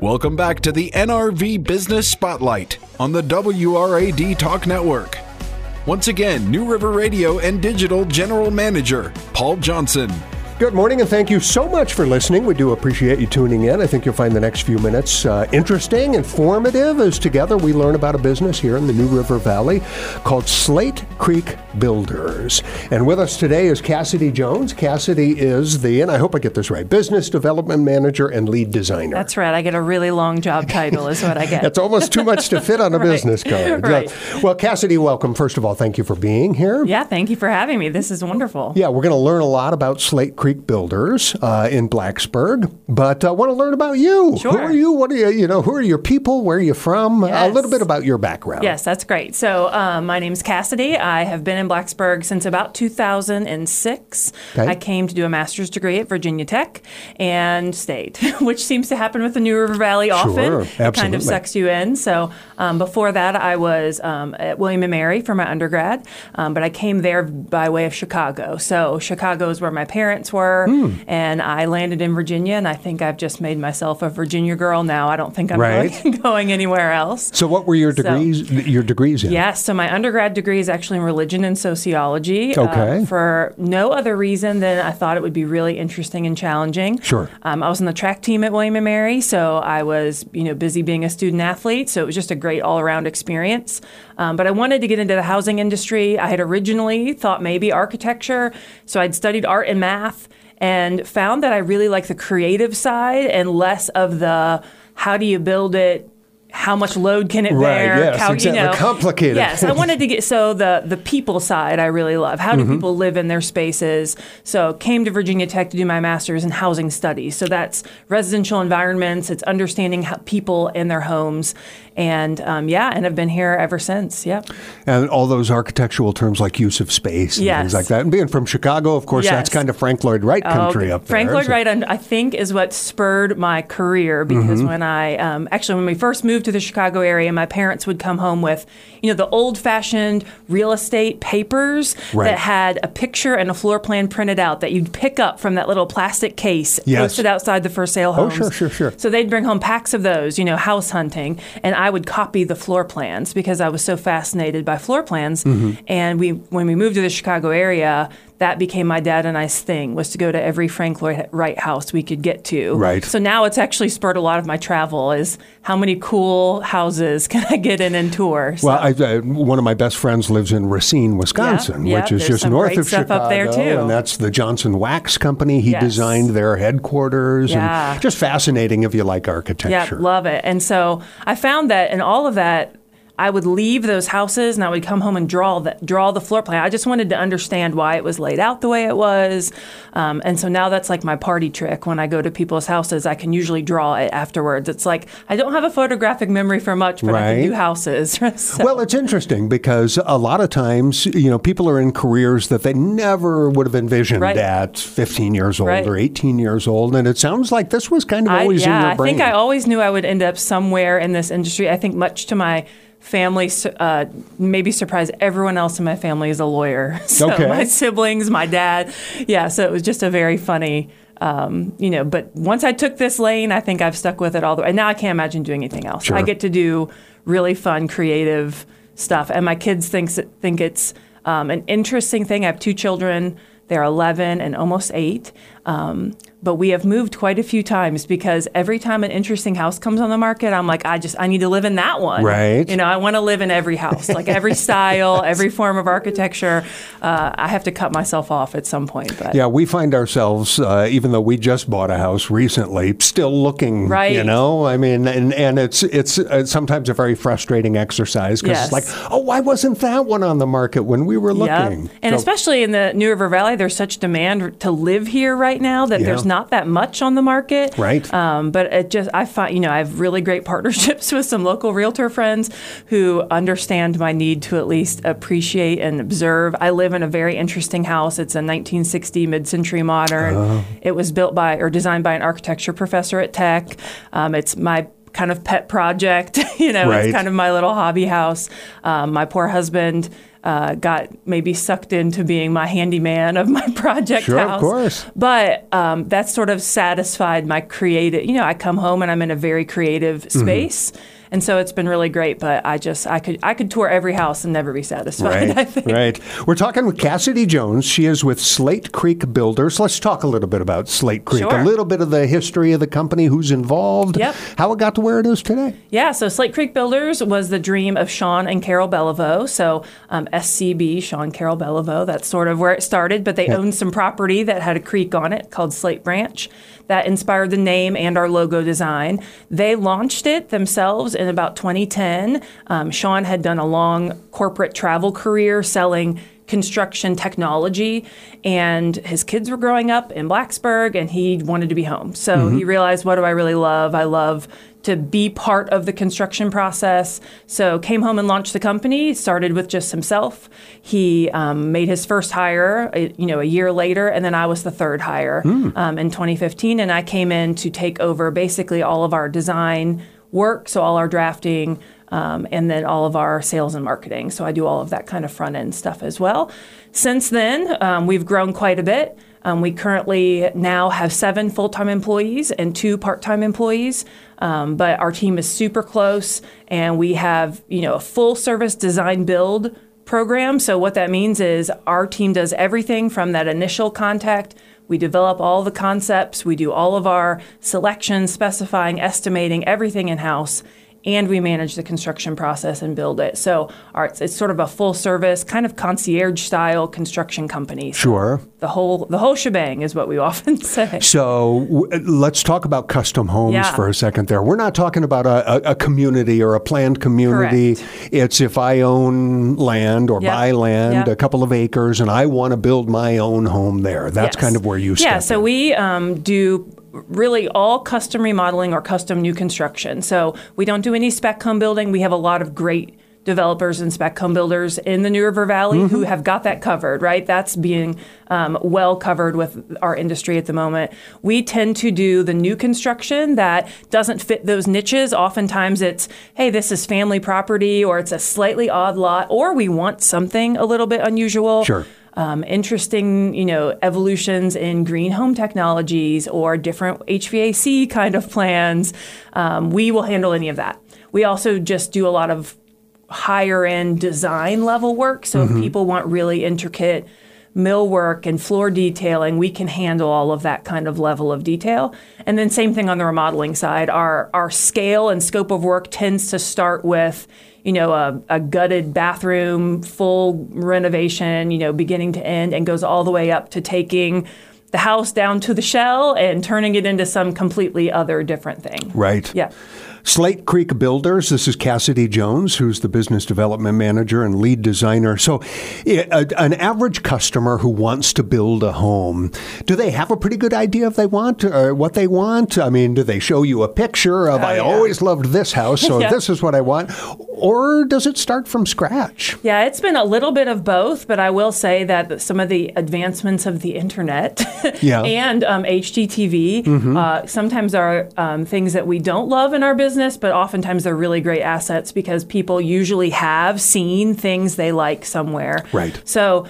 Welcome back to the NRV Business Spotlight on the WRAD Talk Network. Once again, New River Radio and Digital General Manager, Paul Johnson. Good morning, and thank you so much for listening. We do appreciate you tuning in. I think you'll find the next few minutes interesting, informative, as together we learn about a business here in the New River Valley called Slate Creek Builders. And with us today is Cassidy Jones. Cassidy is the, and I hope I get this right, Business Development Manager and Lead Designer. That's right. I get a really long job title is what I get. That's almost too much to fit on a right. business card. Right. Well, Cassidy, welcome. First of all, thank you for being here. Yeah, thank you for having me. This is wonderful. Yeah, we're going to learn a lot about Slate Creek Builders in Blacksburg, but I want to learn about you. Sure. Who are you? What are you? You know, who are your people? Where are you from? Yes. A little bit about your background. Yes, that's great. So my name's Cassidy. I have been in Blacksburg since about 2006. Okay. I came to do a master's degree at Virginia Tech and stayed, which seems to happen with the New River Valley often. Sure, absolutely. It kind of sucks you in. So before that, I was at William & Mary for my undergrad, but I came there by way of Chicago. So Chicago is where my parents were. And I landed in Virginia, and I think I've just made myself a Virginia girl now. I don't think I'm going anywhere else. So what were your degrees in? Yes, so my undergrad degree is actually in religion and sociology for no other reason than I thought it would be really interesting and challenging. Sure. I was on the track team at William & Mary, so I was busy being a student athlete, so it was just a great all-around experience. But I wanted to get into the housing industry. I had originally thought maybe architecture, so I'd studied art and math and found that I really like the creative side and less of the how do you build it, how much load can it bear, complicated. Yes, I wanted to get the people side I really love. How do people live in their spaces? So came to Virginia Tech to do my master's in housing studies. So that's residential environments. It's understanding how people in their homes. And and I've been here ever since. Yep. And all those architectural terms like use of space and things like that. And being from Chicago, of course, that's kind of Frank Lloyd Wright country up there. Frank Lloyd Wright, I think, is what spurred my career because when we first moved to the Chicago area, my parents would come home with, the old-fashioned real estate papers that had a picture and a floor plan printed out that you'd pick up from that little plastic case posted outside the for sale homes. Oh, sure. So they'd bring home packs of those, house hunting, and I would copy the floor plans because I was so fascinated by floor plans. Mm-hmm. And when we moved to the Chicago area, that became my dad and I's thing, was to go to every Frank Lloyd Wright house we could get to. Right. So now it's actually spurred a lot of my travel is how many cool houses can I get in and tour? So. Well, one of my best friends lives in Racine, Wisconsin, which is just north of Chicago. Up there too. And that's the Johnson Wax Company. He designed their headquarters. Yeah. And just fascinating if you like architecture. Yeah, love it. And so I found that in all of that, I would leave those houses and I would come home and draw the floor plan. I just wanted to understand why it was laid out the way it was. And so now that's like my party trick. When I go to people's houses, I can usually draw it afterwards. It's like, I don't have a photographic memory for much, but I can do houses. So. Well, it's interesting because a lot of times, people are in careers that they never would have envisioned at 15 years old or 18 years old. And it sounds like this was kind of always in your brain. I think I always knew I would end up somewhere in this industry. I think much to my family, maybe surprised everyone else in my family is a lawyer. So my siblings, my dad. Yeah, so it was just a very funny, but once I took this lane, I think I've stuck with it all the way. And now I can't imagine doing anything else. Sure. I get to do really fun, creative stuff. And my kids think it's an interesting thing. I have two children. They're 11 and almost 8. But we have moved quite a few times because every time an interesting house comes on the market, I'm like, I need to live in that one. Right. I want to live in every house, like every style, every form of architecture. I have to cut myself off at some point. But. Yeah, we find ourselves, even though we just bought a house recently, still looking, and it's sometimes a very frustrating exercise because it's like, why wasn't that one on the market when we were looking? Yep. And especially in the New River Valley, there's such demand to live here right now that there's not that much on the market. Right. But it just, I find, I have really great partnerships with some local realtor friends who understand my need to at least appreciate and observe. I live in a very interesting house. It's a 1960 mid-century modern. It was designed by an architecture professor at Tech. It's my kind of pet project. You know, right. It's kind of my little hobby house. My poor husband got maybe sucked into being my handyman of my project house. Sure, of course. But that sort of satisfied my creative, you know, I come home and I'm in a very creative space. Mm-hmm. And so it's been really great, but I could tour every house and never be satisfied, right, I think. Right. We're talking with Cassidy Jones. She is with Slate Creek Builders. Let's talk a little bit about Slate Creek, sure. A little bit of the history of the company, who's involved, yep. How it got to where it is today. Yeah, so Slate Creek Builders was the dream of Sean and Carol Beliveau. So SCB, Sean, Carol Beliveau, that's sort of where it started, but they owned some property that had a creek on it called Slate Branch. That inspired the name and our logo design. They launched it themselves in about 2010. Sean had done a long corporate travel career selling construction technology, and his kids were growing up in Blacksburg, and he wanted to be home. So mm-hmm. he realized, what do I really love? I love to be part of the construction process. So came home and launched the company, started with just himself. He made his first hire, a year later, and then I was the third hire in 2015. And I came in to take over basically all of our design work, so all our drafting, and then all of our sales and marketing. So I do all of that kind of front-end stuff as well. Since then, we've grown quite a bit. We currently now have 7 full-time employees and 2 part-time employees, but our team is super close, and we have, a full-service design-build program. So what that means is our team does everything from that initial contact. We develop all the concepts. We do all of our selection, specifying, estimating, everything in-house, and we manage the construction process and build it. So it's sort of a full-service, kind of concierge-style construction company. So sure. The whole shebang is what we often say. So let's talk about custom homes for a second there. We're not talking about a community or a planned community. Correct. It's if I own land or buy land, a couple of acres, and I want to build my own home there. That's kind of where you start. Yeah, so we do really all custom remodeling or custom new construction. So we don't do any spec home building. We have a lot of great developers and spec home builders in the New River Valley mm-hmm. who have got that covered, right? That's being well covered with our industry at the moment. We tend to do the new construction that doesn't fit those niches. Oftentimes it's, hey, this is family property, or it's a slightly odd lot, or we want something a little bit unusual. Sure. Interesting, evolutions in green home technologies or different HVAC kind of plans. We will handle any of that. We also just do a lot of higher end design level work. So mm-hmm. if people want really intricate millwork and floor detailing, we can handle all of that kind of level of detail. And then same thing on the remodeling side. Our scale and scope of work tends to start with a gutted bathroom, full renovation, beginning to end, and goes all the way up to taking the house down to the shell and turning it into some completely other different thing. Right. Yeah. Slate Creek Builders. This is Cassidy Jones, who's the business development manager and lead designer. So an average customer who wants to build a home, do they have a pretty good idea if they want or what they want? I mean, do they show you a picture of, I always loved this house, so this is what I want? Or does it start from scratch? Yeah, it's been a little bit of both, but I will say that some of the advancements of the internet and HGTV mm-hmm. Sometimes are things that we don't love in our business, but oftentimes they're really great assets because people usually have seen things they like somewhere. Right. So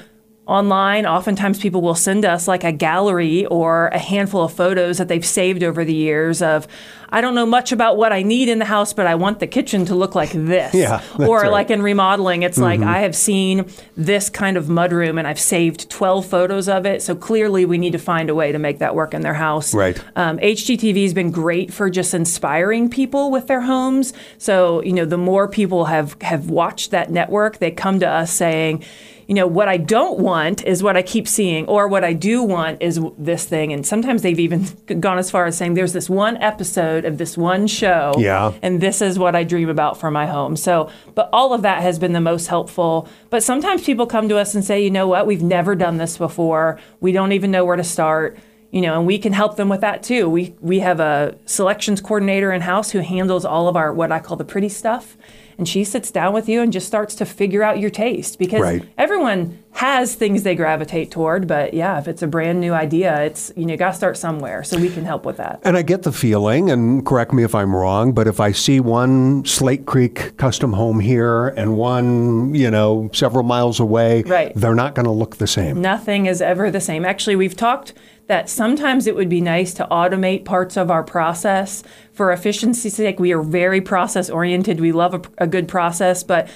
online, oftentimes people will send us like a gallery or a handful of photos that they've saved over the years of, I don't know much about what I need in the house, but I want the kitchen to look like this. Yeah, or right. like in remodeling, it's mm-hmm. like I have seen this kind of mudroom and I've saved 12 photos of it. So clearly we need to find a way to make that work in their house. Right. HGTV has been great for just inspiring people with their homes. So, the more people have watched that network, they come to us saying, what I don't want is what I keep seeing, or what I do want is this thing. And sometimes they've even gone as far as saying, there's this one episode of this one show, and this is what I dream about for my home. So, but all of that has been the most helpful. But sometimes people come to us and say, you know what, we've never done this before. We don't even know where to start. And we can help them with that too. We have a selections coordinator in-house who handles all of our, what I call the pretty stuff. And she sits down with you and just starts to figure out your taste because right. everyone everyone has things they gravitate toward, but yeah, if it's a brand new idea, it's, you know, you got to start somewhere, so we can help with that. And I get the feeling, and correct me if I'm wrong, but if I see one Slate Creek custom home here and one, you know, several miles away, right, they're not going to look the same. Nothing is ever the same. Actually, we've talked that sometimes it would be nice to automate parts of our process for efficiency's sake. We are very process oriented. We love a good process, but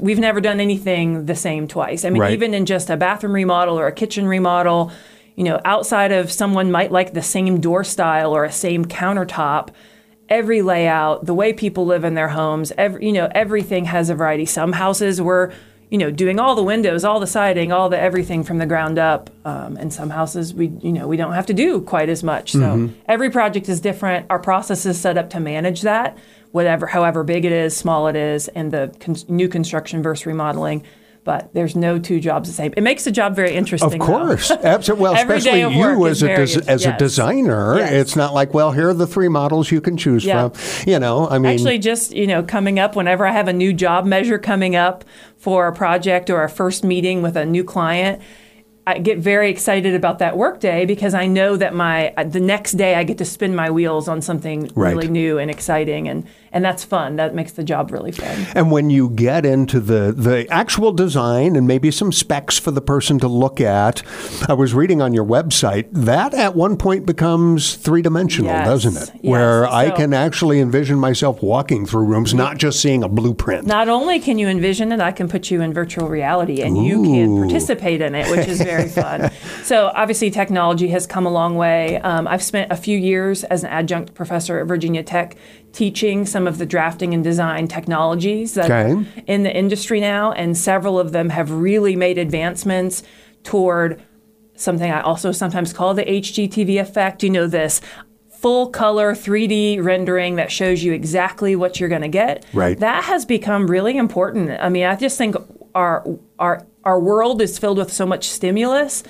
we've never done anything the same twice. I mean, right, even in just a bathroom remodel or a kitchen remodel, you know, outside of someone might like the same door style or a same countertop, every layout, the way people live in their homes, everything has a variety. Some houses were, you know, doing all the windows, all the siding, all the everything from the ground up. And some houses we don't have to do quite as much. So every project is different. Our process is set up to manage that, however big it is, small it is, and the new construction versus remodeling. But there's no two jobs the same. It makes the job very interesting. Of course. Absolutely. Well, especially you as a designer. Yes. It's not like, well, here are the three models you can choose from. You know, I mean. Actually, just, you know, coming up, whenever I have a new job measure coming up for a project or a first meeting with a new client, I get very excited about that workday because I know that the next day I get to spin my wheels on something really new and exciting, and that's fun. That makes the job really fun. And when you get into the actual design and maybe some specs for the person to look at, I was reading on your website, that at one point becomes three-dimensional, doesn't it? Yes. Where I can actually envision myself walking through rooms, not just seeing a blueprint. Not only can you envision it, I can put you in virtual reality, and you can participate in it, which is very fun. So obviously technology has come a long way. I've spent a few years as an adjunct professor at Virginia Tech teaching some of the drafting and design technologies that are in the industry now, and several of them have really made advancements toward something I also sometimes call the HGTV effect. You know, this full color 3D rendering that shows you exactly what you're going to get. Right. That has become really important. I mean, I just think our world is filled with so much stimulus,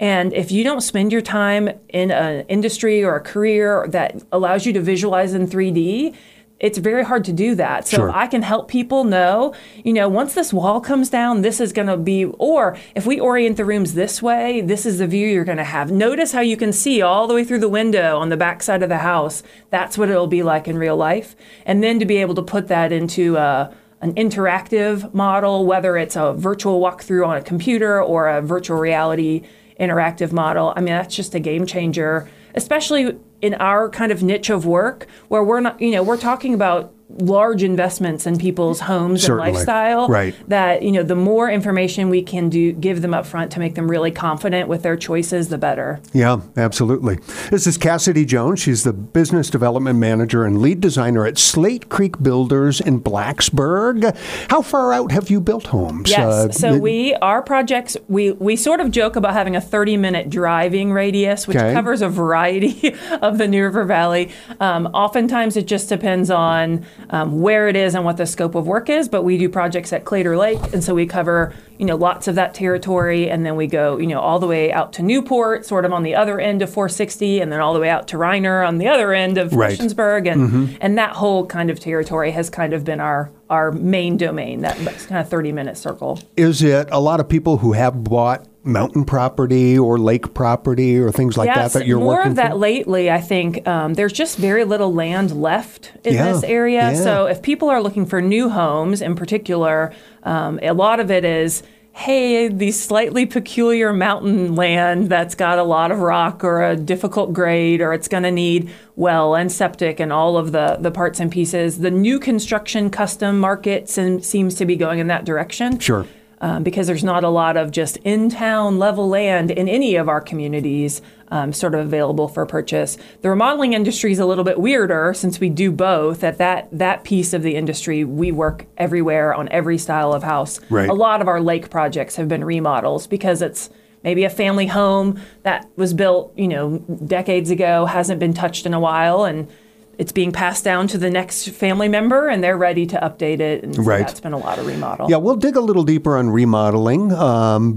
and if you don't spend your time in an industry or a career that allows you to visualize in 3D, it's very hard to do that. So I can help people know, you know, once this wall comes down, this is going to be, or if we orient the rooms this way, this is the view you're going to have. Notice how you can see all the way through the window on the back side of the house. That's what it'll be like in real life. And then to be able to put that into an interactive model, whether it's a virtual walkthrough on a computer or a virtual reality interactive model. I mean, that's just a game changer, especially in our kind of niche of work where we're not, you know, we're talking about large investments in people's homes and lifestyle, that, you know, the more information we can give them up front to make them really confident with their choices, the better. Yeah, absolutely. This is Cassidy Jones. She's the business development manager and lead designer at Slate Creek Builders in Blacksburg. How far out have you built homes? Yes, so our projects, we sort of joke about having a 30-minute driving radius, which covers a variety of the New River Valley. Oftentimes it just depends on where it is and what the scope of work is, but we do projects at Claytor Lake, and so we cover, you know, lots of that territory, and then we go, you know, all the way out to Newport, sort of on the other end of 460, and then all the way out to Reiner on the other end of Christiansburg, and and that whole kind of territory has kind of been our main domain, that kind of 30-minute circle. Is it a lot of people who have bought mountain property or lake property or things like that you're working for? Yes, more of that lately, I think. There's just very little land left in this area. Yeah. So if people are looking for new homes in particular, a lot of it is, hey, the slightly peculiar mountain land that's got a lot of rock or a difficult grade, or it's going to need well and septic and all of the parts and pieces. The new construction custom market seems to be going in that direction. Sure. Because there's not a lot of just in-town level land in any of our communities sort of available for purchase. The remodeling industry is a little bit weirder since we do both. At that piece of the industry, we work everywhere on every style of house. Right. A lot of our lake projects have been remodels because it's maybe a family home that was built, you know, decades ago, hasn't been touched in a while, and it's being passed down to the next family member, and they're ready to update it. And so that's been a lot of remodel. Yeah, we'll dig a little deeper on remodeling,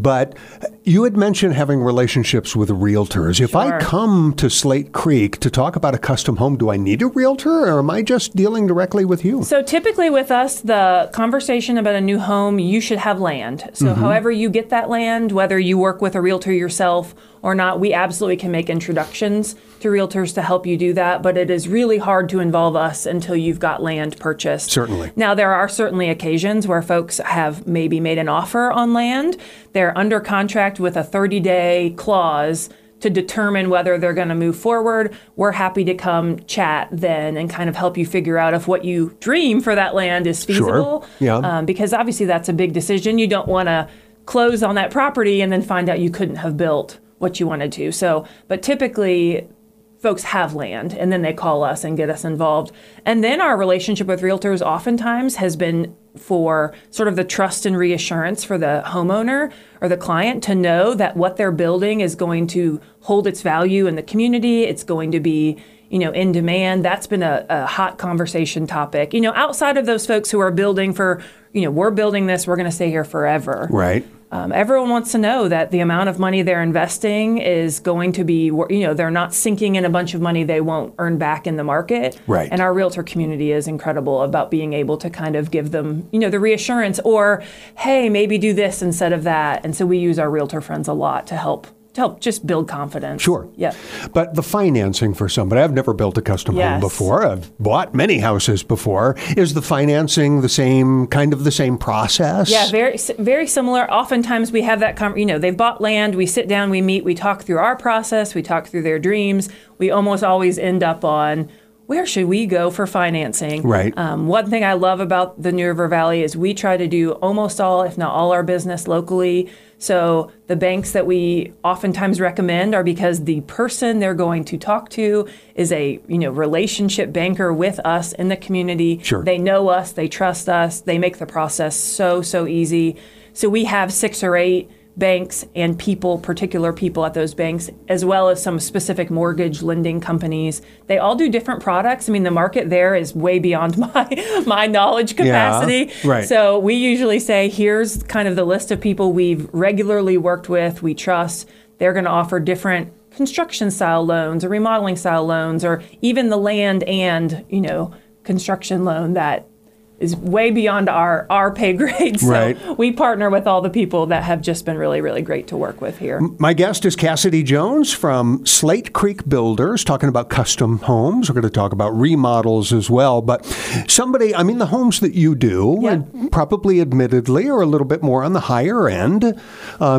but you had mentioned having relationships with realtors. If I come to Slate Creek to talk about a custom home, do I need a realtor, or am I just dealing directly with you? So typically with us, the conversation about a new home, you should have land. So however you get that land, whether you work with a realtor yourself or not, we absolutely can make introductions to realtors to help you do that, but it is really hard to involve us until you've got land purchased. Certainly. Now, there are certainly occasions where folks have maybe made an offer on land. They're under contract with a 30-day clause to determine whether they're going to move forward. We're happy to come chat then and kind of help you figure out if what you dream for that land is feasible. Because obviously that's a big decision. You don't want to close on that property and then find out you couldn't have built what you wanted to. So, but typically folks have land and then they call us and get us involved. And then our relationship with realtors oftentimes has been for sort of the trust and reassurance for the homeowner or the client to know that what they're building is going to hold its value in the community. It's going to be, you know, in demand. That's been a hot conversation topic, you know, outside of those folks who are building for, you know, we're building this, we're going to stay here forever. Right. Everyone wants to know that the amount of money they're investing is going to be, you know, they're not sinking in a bunch of money they won't earn back in the market. Right. And our realtor community is incredible about being able to kind of give them, you know, the reassurance or, hey, maybe do this instead of that. And so we use our realtor friends a lot to help. To help just build confidence. Sure. Yeah. But the financing for somebody, I've never built a custom home before. I've bought many houses before. Is the financing the same, kind of the same process? Yeah, very, very similar. Oftentimes we have that, you know, they've bought land, we sit down, we meet, we talk through our process, we talk through their dreams. We almost always end up on, where should we go for financing? Right. One thing I love about the New River Valley is we try to do almost all, if not all, our business locally. So the banks that we oftentimes recommend are because the person they're going to talk to is a, you know, relationship banker with us in the community. Sure. They know us. They trust us. They make the process so, so easy. So we have 6 or 8 banks and people, particular people at those banks, as well as some specific mortgage lending companies. They all do different products. I mean, the market there is way beyond my knowledge capacity. Yeah, right. So we usually say, here's kind of the list of people we've regularly worked with, we trust. They're going to offer different construction style loans or remodeling style loans, or even the land and, you know, construction loan that is way beyond our pay grade. So we partner with all the people that have just been really, really great to work with here. My guest is Cassidy Jones from Slate Creek Builders, talking about custom homes. We're going to talk about remodels as well. But somebody, I mean, the homes that you do, and probably admittedly are a little bit more on the higher end,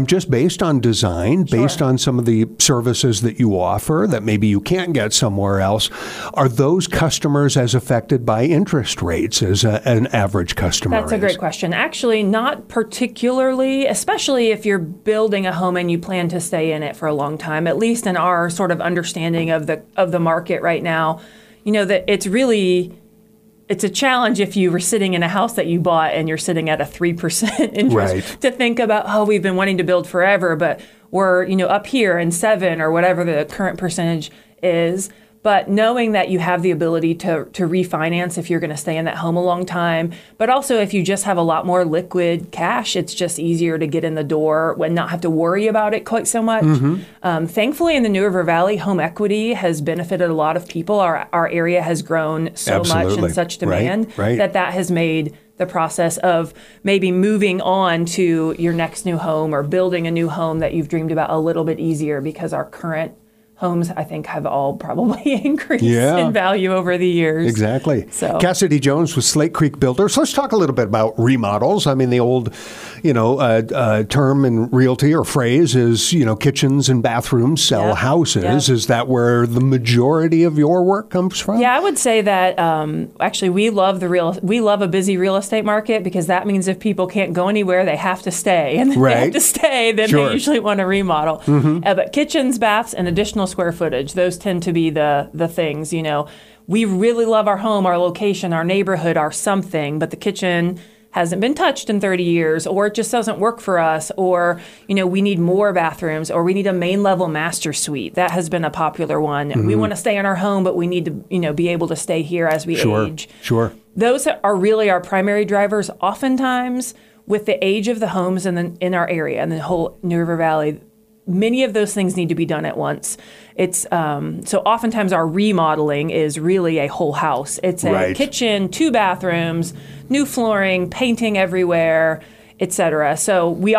just based on design, based on some of the services that you offer that maybe you can't get somewhere else. Are those customers as affected by interest rates as an average customer? That's a great question. Actually, not particularly, especially if you're building a home and you plan to stay in it for a long time, at least in our sort of understanding of the market right now. You know, that it's really, it's a challenge if you were sitting in a house that you bought and you're sitting at a 3% interest to think about, oh, we've been wanting to build forever, but we're, you know, up here in 7 or whatever the current percentage is. But knowing that you have the ability to refinance if you're going to stay in that home a long time, but also if you just have a lot more liquid cash, it's just easier to get in the door and not have to worry about it quite so much. Thankfully, in the New River Valley, home equity has benefited a lot of people. Our area has grown so much in such demand that has made the process of maybe moving on to your next new home or building a new home that you've dreamed about a little bit easier, because our current homes, I think, have all probably increased in value over the years. Exactly. So. Cassidy Jones with Slate Creek Builders. Let's talk a little bit about remodels. I mean, the old, you know, term in realty or phrase is, you know, kitchens and bathrooms sell houses. Is that where the majority of your work comes from? Yeah, I would say that actually we love a busy real estate market, because that means if people can't go anywhere, they have to stay, and if they have to stay, then they usually want to remodel. But kitchens, baths, and additional square footage, those tend to be the things. You know, we really love our home, our location, our neighborhood, our something, but the kitchen hasn't been touched in 30 years, or it just doesn't work for us, or, you know, we need more bathrooms, or we need a main level master suite. That has been a popular one. Mm-hmm. We want to stay in our home, but we need to, you know, be able to stay here as we age. Sure. Those are really our primary drivers. Oftentimes, with the age of the homes in our area and the whole New River Valley, many of those things need to be done at once. It's so oftentimes our remodeling is really a whole house. It's a kitchen, 2 bathrooms, new flooring, painting everywhere, et cetera. So we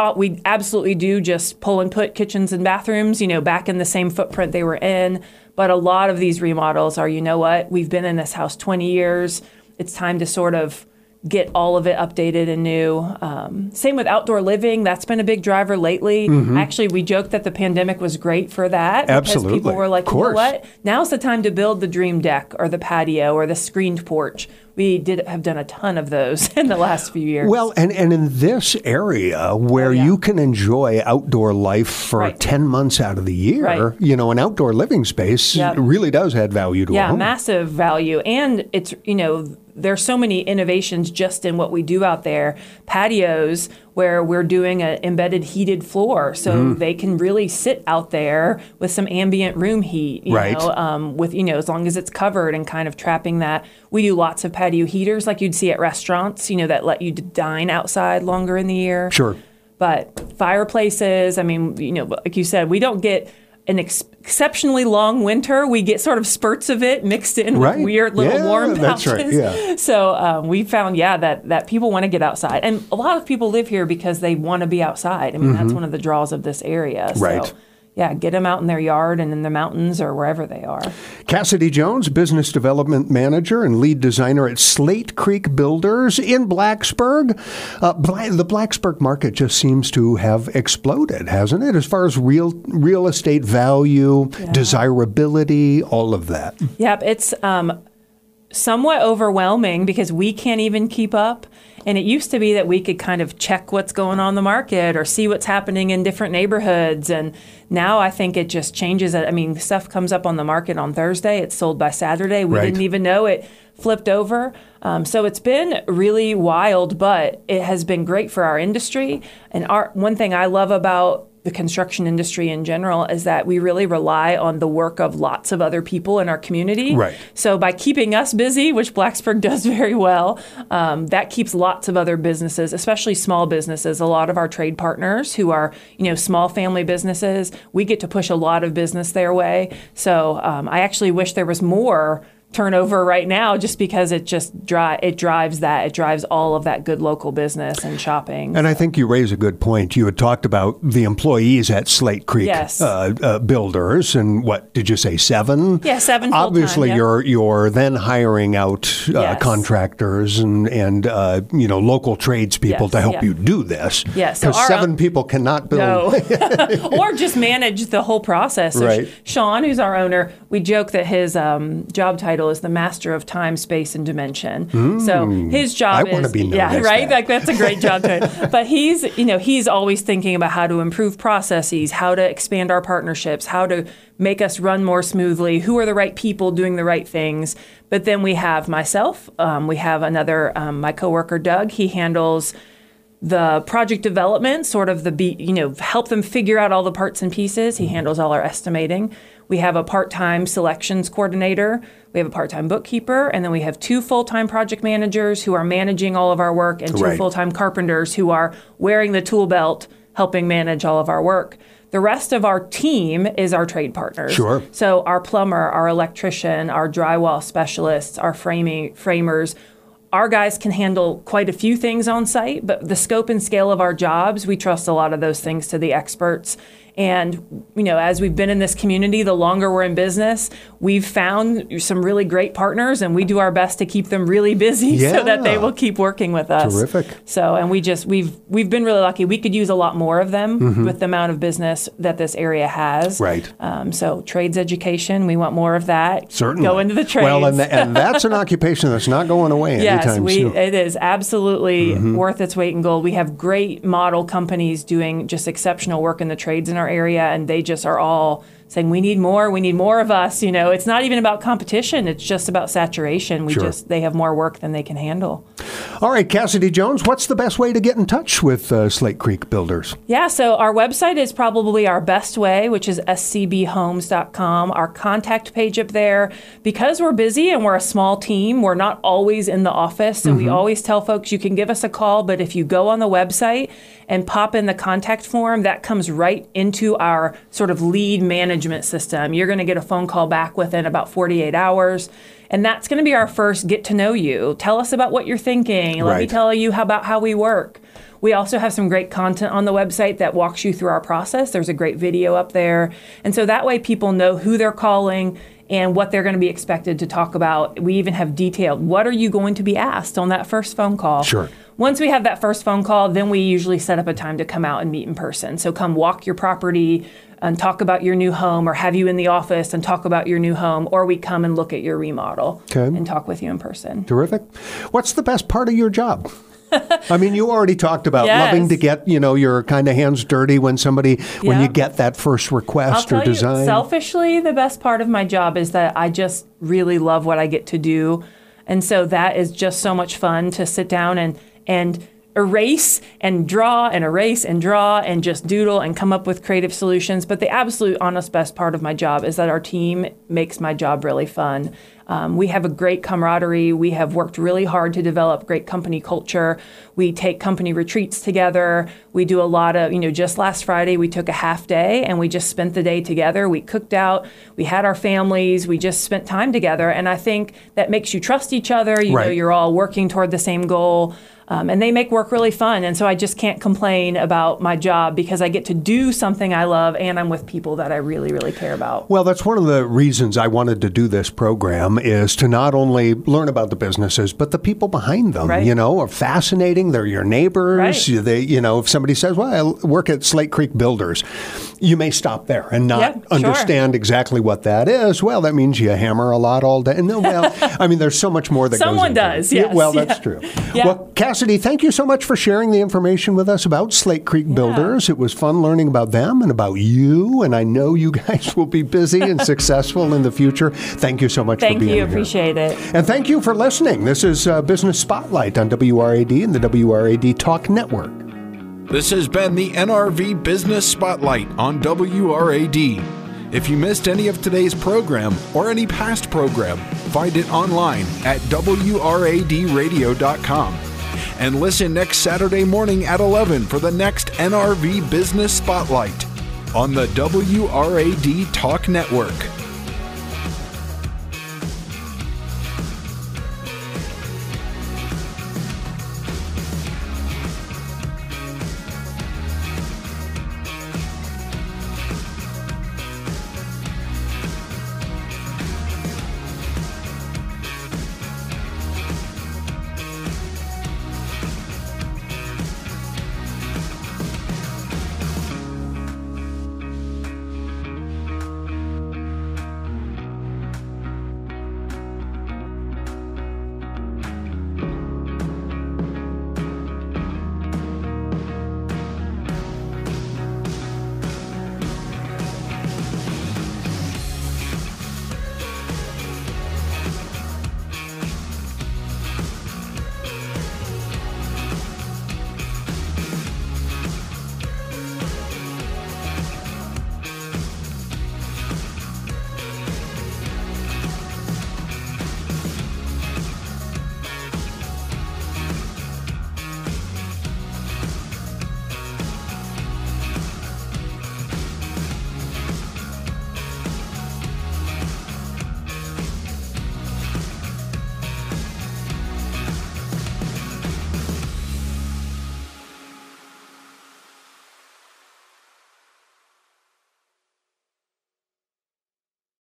absolutely do just pull and put kitchens and bathrooms, you know, back in the same footprint they were in. But a lot of these remodels are, you know what, we've been in this house 20 years. It's time to sort of get all of it updated and new. Same with outdoor living. That's been a big driver lately. Mm-hmm. Actually, we joked that the pandemic was great for that. Absolutely. Because people were like, you know what? Now's the time to build the dream deck or the patio or the screened porch. We have done a ton of those in the last few years. Well, and in this area where you can enjoy outdoor life for 10 months out of the year, you know, an outdoor living space really does add value to a home. Yeah, massive value. And it's, you know, there's so many innovations just in what we do out there. Patios where we're doing an embedded heated floor, so they can really sit out there with some ambient room heat, you know, with, you know, as long as it's covered and kind of trapping that. We do lots of patio heaters like you'd see at restaurants, you know, that let you dine outside longer in the year. Sure. But fireplaces, I mean, you know, like you said, we don't get an exceptionally long winter. We get sort of spurts of it mixed in with weird little warm pouches. So we found, that people want to get outside. And a lot of people live here because they want to be outside. I mean, that's one of the draws of this area. Right. So, yeah, get them out in their yard and in the mountains or wherever they are. Cassidy Jones, Business Development Manager and Lead Designer at Slate Creek Builders in Blacksburg. The Blacksburg market just seems to have exploded, hasn't it? As far as real estate value, desirability, all of that. Yeah, it's somewhat overwhelming because we can't even keep up. And it used to be that we could kind of check what's going on in the market or see what's happening in different neighborhoods. And now I think it just changes. I mean, stuff comes up on the market on Thursday. It's sold by Saturday. We didn't even know it flipped over. So it's been really wild, but it has been great for our industry. And one thing I love about the construction industry in general is that we really rely on the work of lots of other people in our community. Right. So by keeping us busy, which Blacksburg does very well, that keeps lots of other businesses, especially small businesses. A lot of our trade partners who are, you know, small family businesses, we get to push a lot of business their way. So I actually wish there was more turnover right now, just because it just drives all of that good local business and shopping. And I think you raise a good point. You had talked about the employees at Slate Creek Builders, and what did you say, 7? Yeah, 7 full-time. Obviously, you're then hiring out contractors and you know, local tradespeople to help you do this. Yes, because 7 people cannot build, or just manage the whole process. So Sean, who's our owner, we joke that his job title is the master of time, space, and dimension. So his job that's a great job title. But he's always thinking about how to improve processes, how to expand our partnerships, how to make us run more smoothly, who are the right people doing the right things. But then we have myself. We have another, my coworker, Doug. He handles the project development, sort of help them figure out all the parts and pieces. He handles all our estimating. We have a part-time selections coordinator. We have a part-time bookkeeper. And then we have 2 full-time project managers who are managing all of our work, and 2 full-time carpenters who are wearing the tool belt, helping manage all of our work. The rest of our team is our trade partners. Sure. So our plumber, our electrician, our drywall specialists, our framers. Our guys can handle quite a few things on site, but the scope and scale of our jobs, we trust a lot of those things to the experts. And, you know, as we've been in this community, the longer we're in business, we've found some really great partners, and we do our best to keep them really busy so that they will keep working with us. Terrific. So, and we've been really lucky. We could use a lot more of them with the amount of business that this area has. Right. So trades education, we want more of that. Certainly. Go into the trades. Well, and that's an occupation that's not going away anytime soon. Yes, it is absolutely worth its weight in gold. We have great model companies doing just exceptional work in the trades in our area, and they just are all saying we need more of us. You know, it's not even about competition. It's just about saturation. They have more work than they can handle. All right, Cassidy Jones, what's the best way to get in touch with Slate Creek Builders? Yeah, so our website is probably our best way, which is scbhomes.com. Our contact page up there, because we're busy and we're a small team, we're not always in the office. So we always tell folks you can give us a call, but if you go on the website and pop in the contact form, that comes right into our sort of lead management system. You're going to get a phone call back within about 48 hours. And that's going to be our first get to know you. Tell us about what you're thinking. Let me tell you about how we work. We also have some great content on the website that walks you through our process. There's a great video up there. And so that way people know who they're calling and what they're going to be expected to talk about. We even have detailed, what are you going to be asked on that first phone call? Sure. Once we have that first phone call, then we usually set up a time to come out and meet in person. So come walk your property and talk about your new home, or have you in the office and talk about your new home, or we come and look at your remodel and talk with you in person. Terrific. What's the best part of your job? I mean, you already talked about loving to get, you know, your kind of hands dirty when somebody, when you get that first request or design. You, selfishly, the best part of my job is that I just really love what I get to do. And so that is just so much fun to sit down and erase and draw and just doodle and come up with creative solutions. But the absolute honest best part of my job is that our team makes my job really fun. We have a great camaraderie. We have worked really hard to develop great company culture. We take company retreats together. We do a lot of, you know, just last Friday, we took a half day and we just spent the day together. We cooked out. We had our families. We just spent time together. And I think that makes you trust each other. You know, you're all working toward the same goal. And they make work really fun. And so I just can't complain about my job because I get to do something I love and I'm with people that I really, really care about. Well, that's one of the reasons I wanted to do this program is to not only learn about the businesses, but the people behind them, you know, are fascinating. They're your neighbors. They, you know, if somebody says, well, I work at Slate Creek Builders, you may stop there and not understand exactly what that is. Well, that means you hammer a lot all day. No, well, I mean, there's so much more that someone goes into it. Someone does, yes. That's true. Yeah. Well, Cassidy, thank you so much for sharing the information with us about Slate Creek Builders. It was fun learning about them and about you, and I know you guys will be busy and successful in the future. Thank you so much for being here. Thank you. Appreciate it. And thank you for listening. This is Business Spotlight on WRAD and the WRAD Talk Network. This has been the NRV Business Spotlight on WRAD. If you missed any of today's program or any past program, find it online at wradradio.com. And listen next Saturday morning at 11 for the next NRV Business Spotlight on the WRAD Talk Network.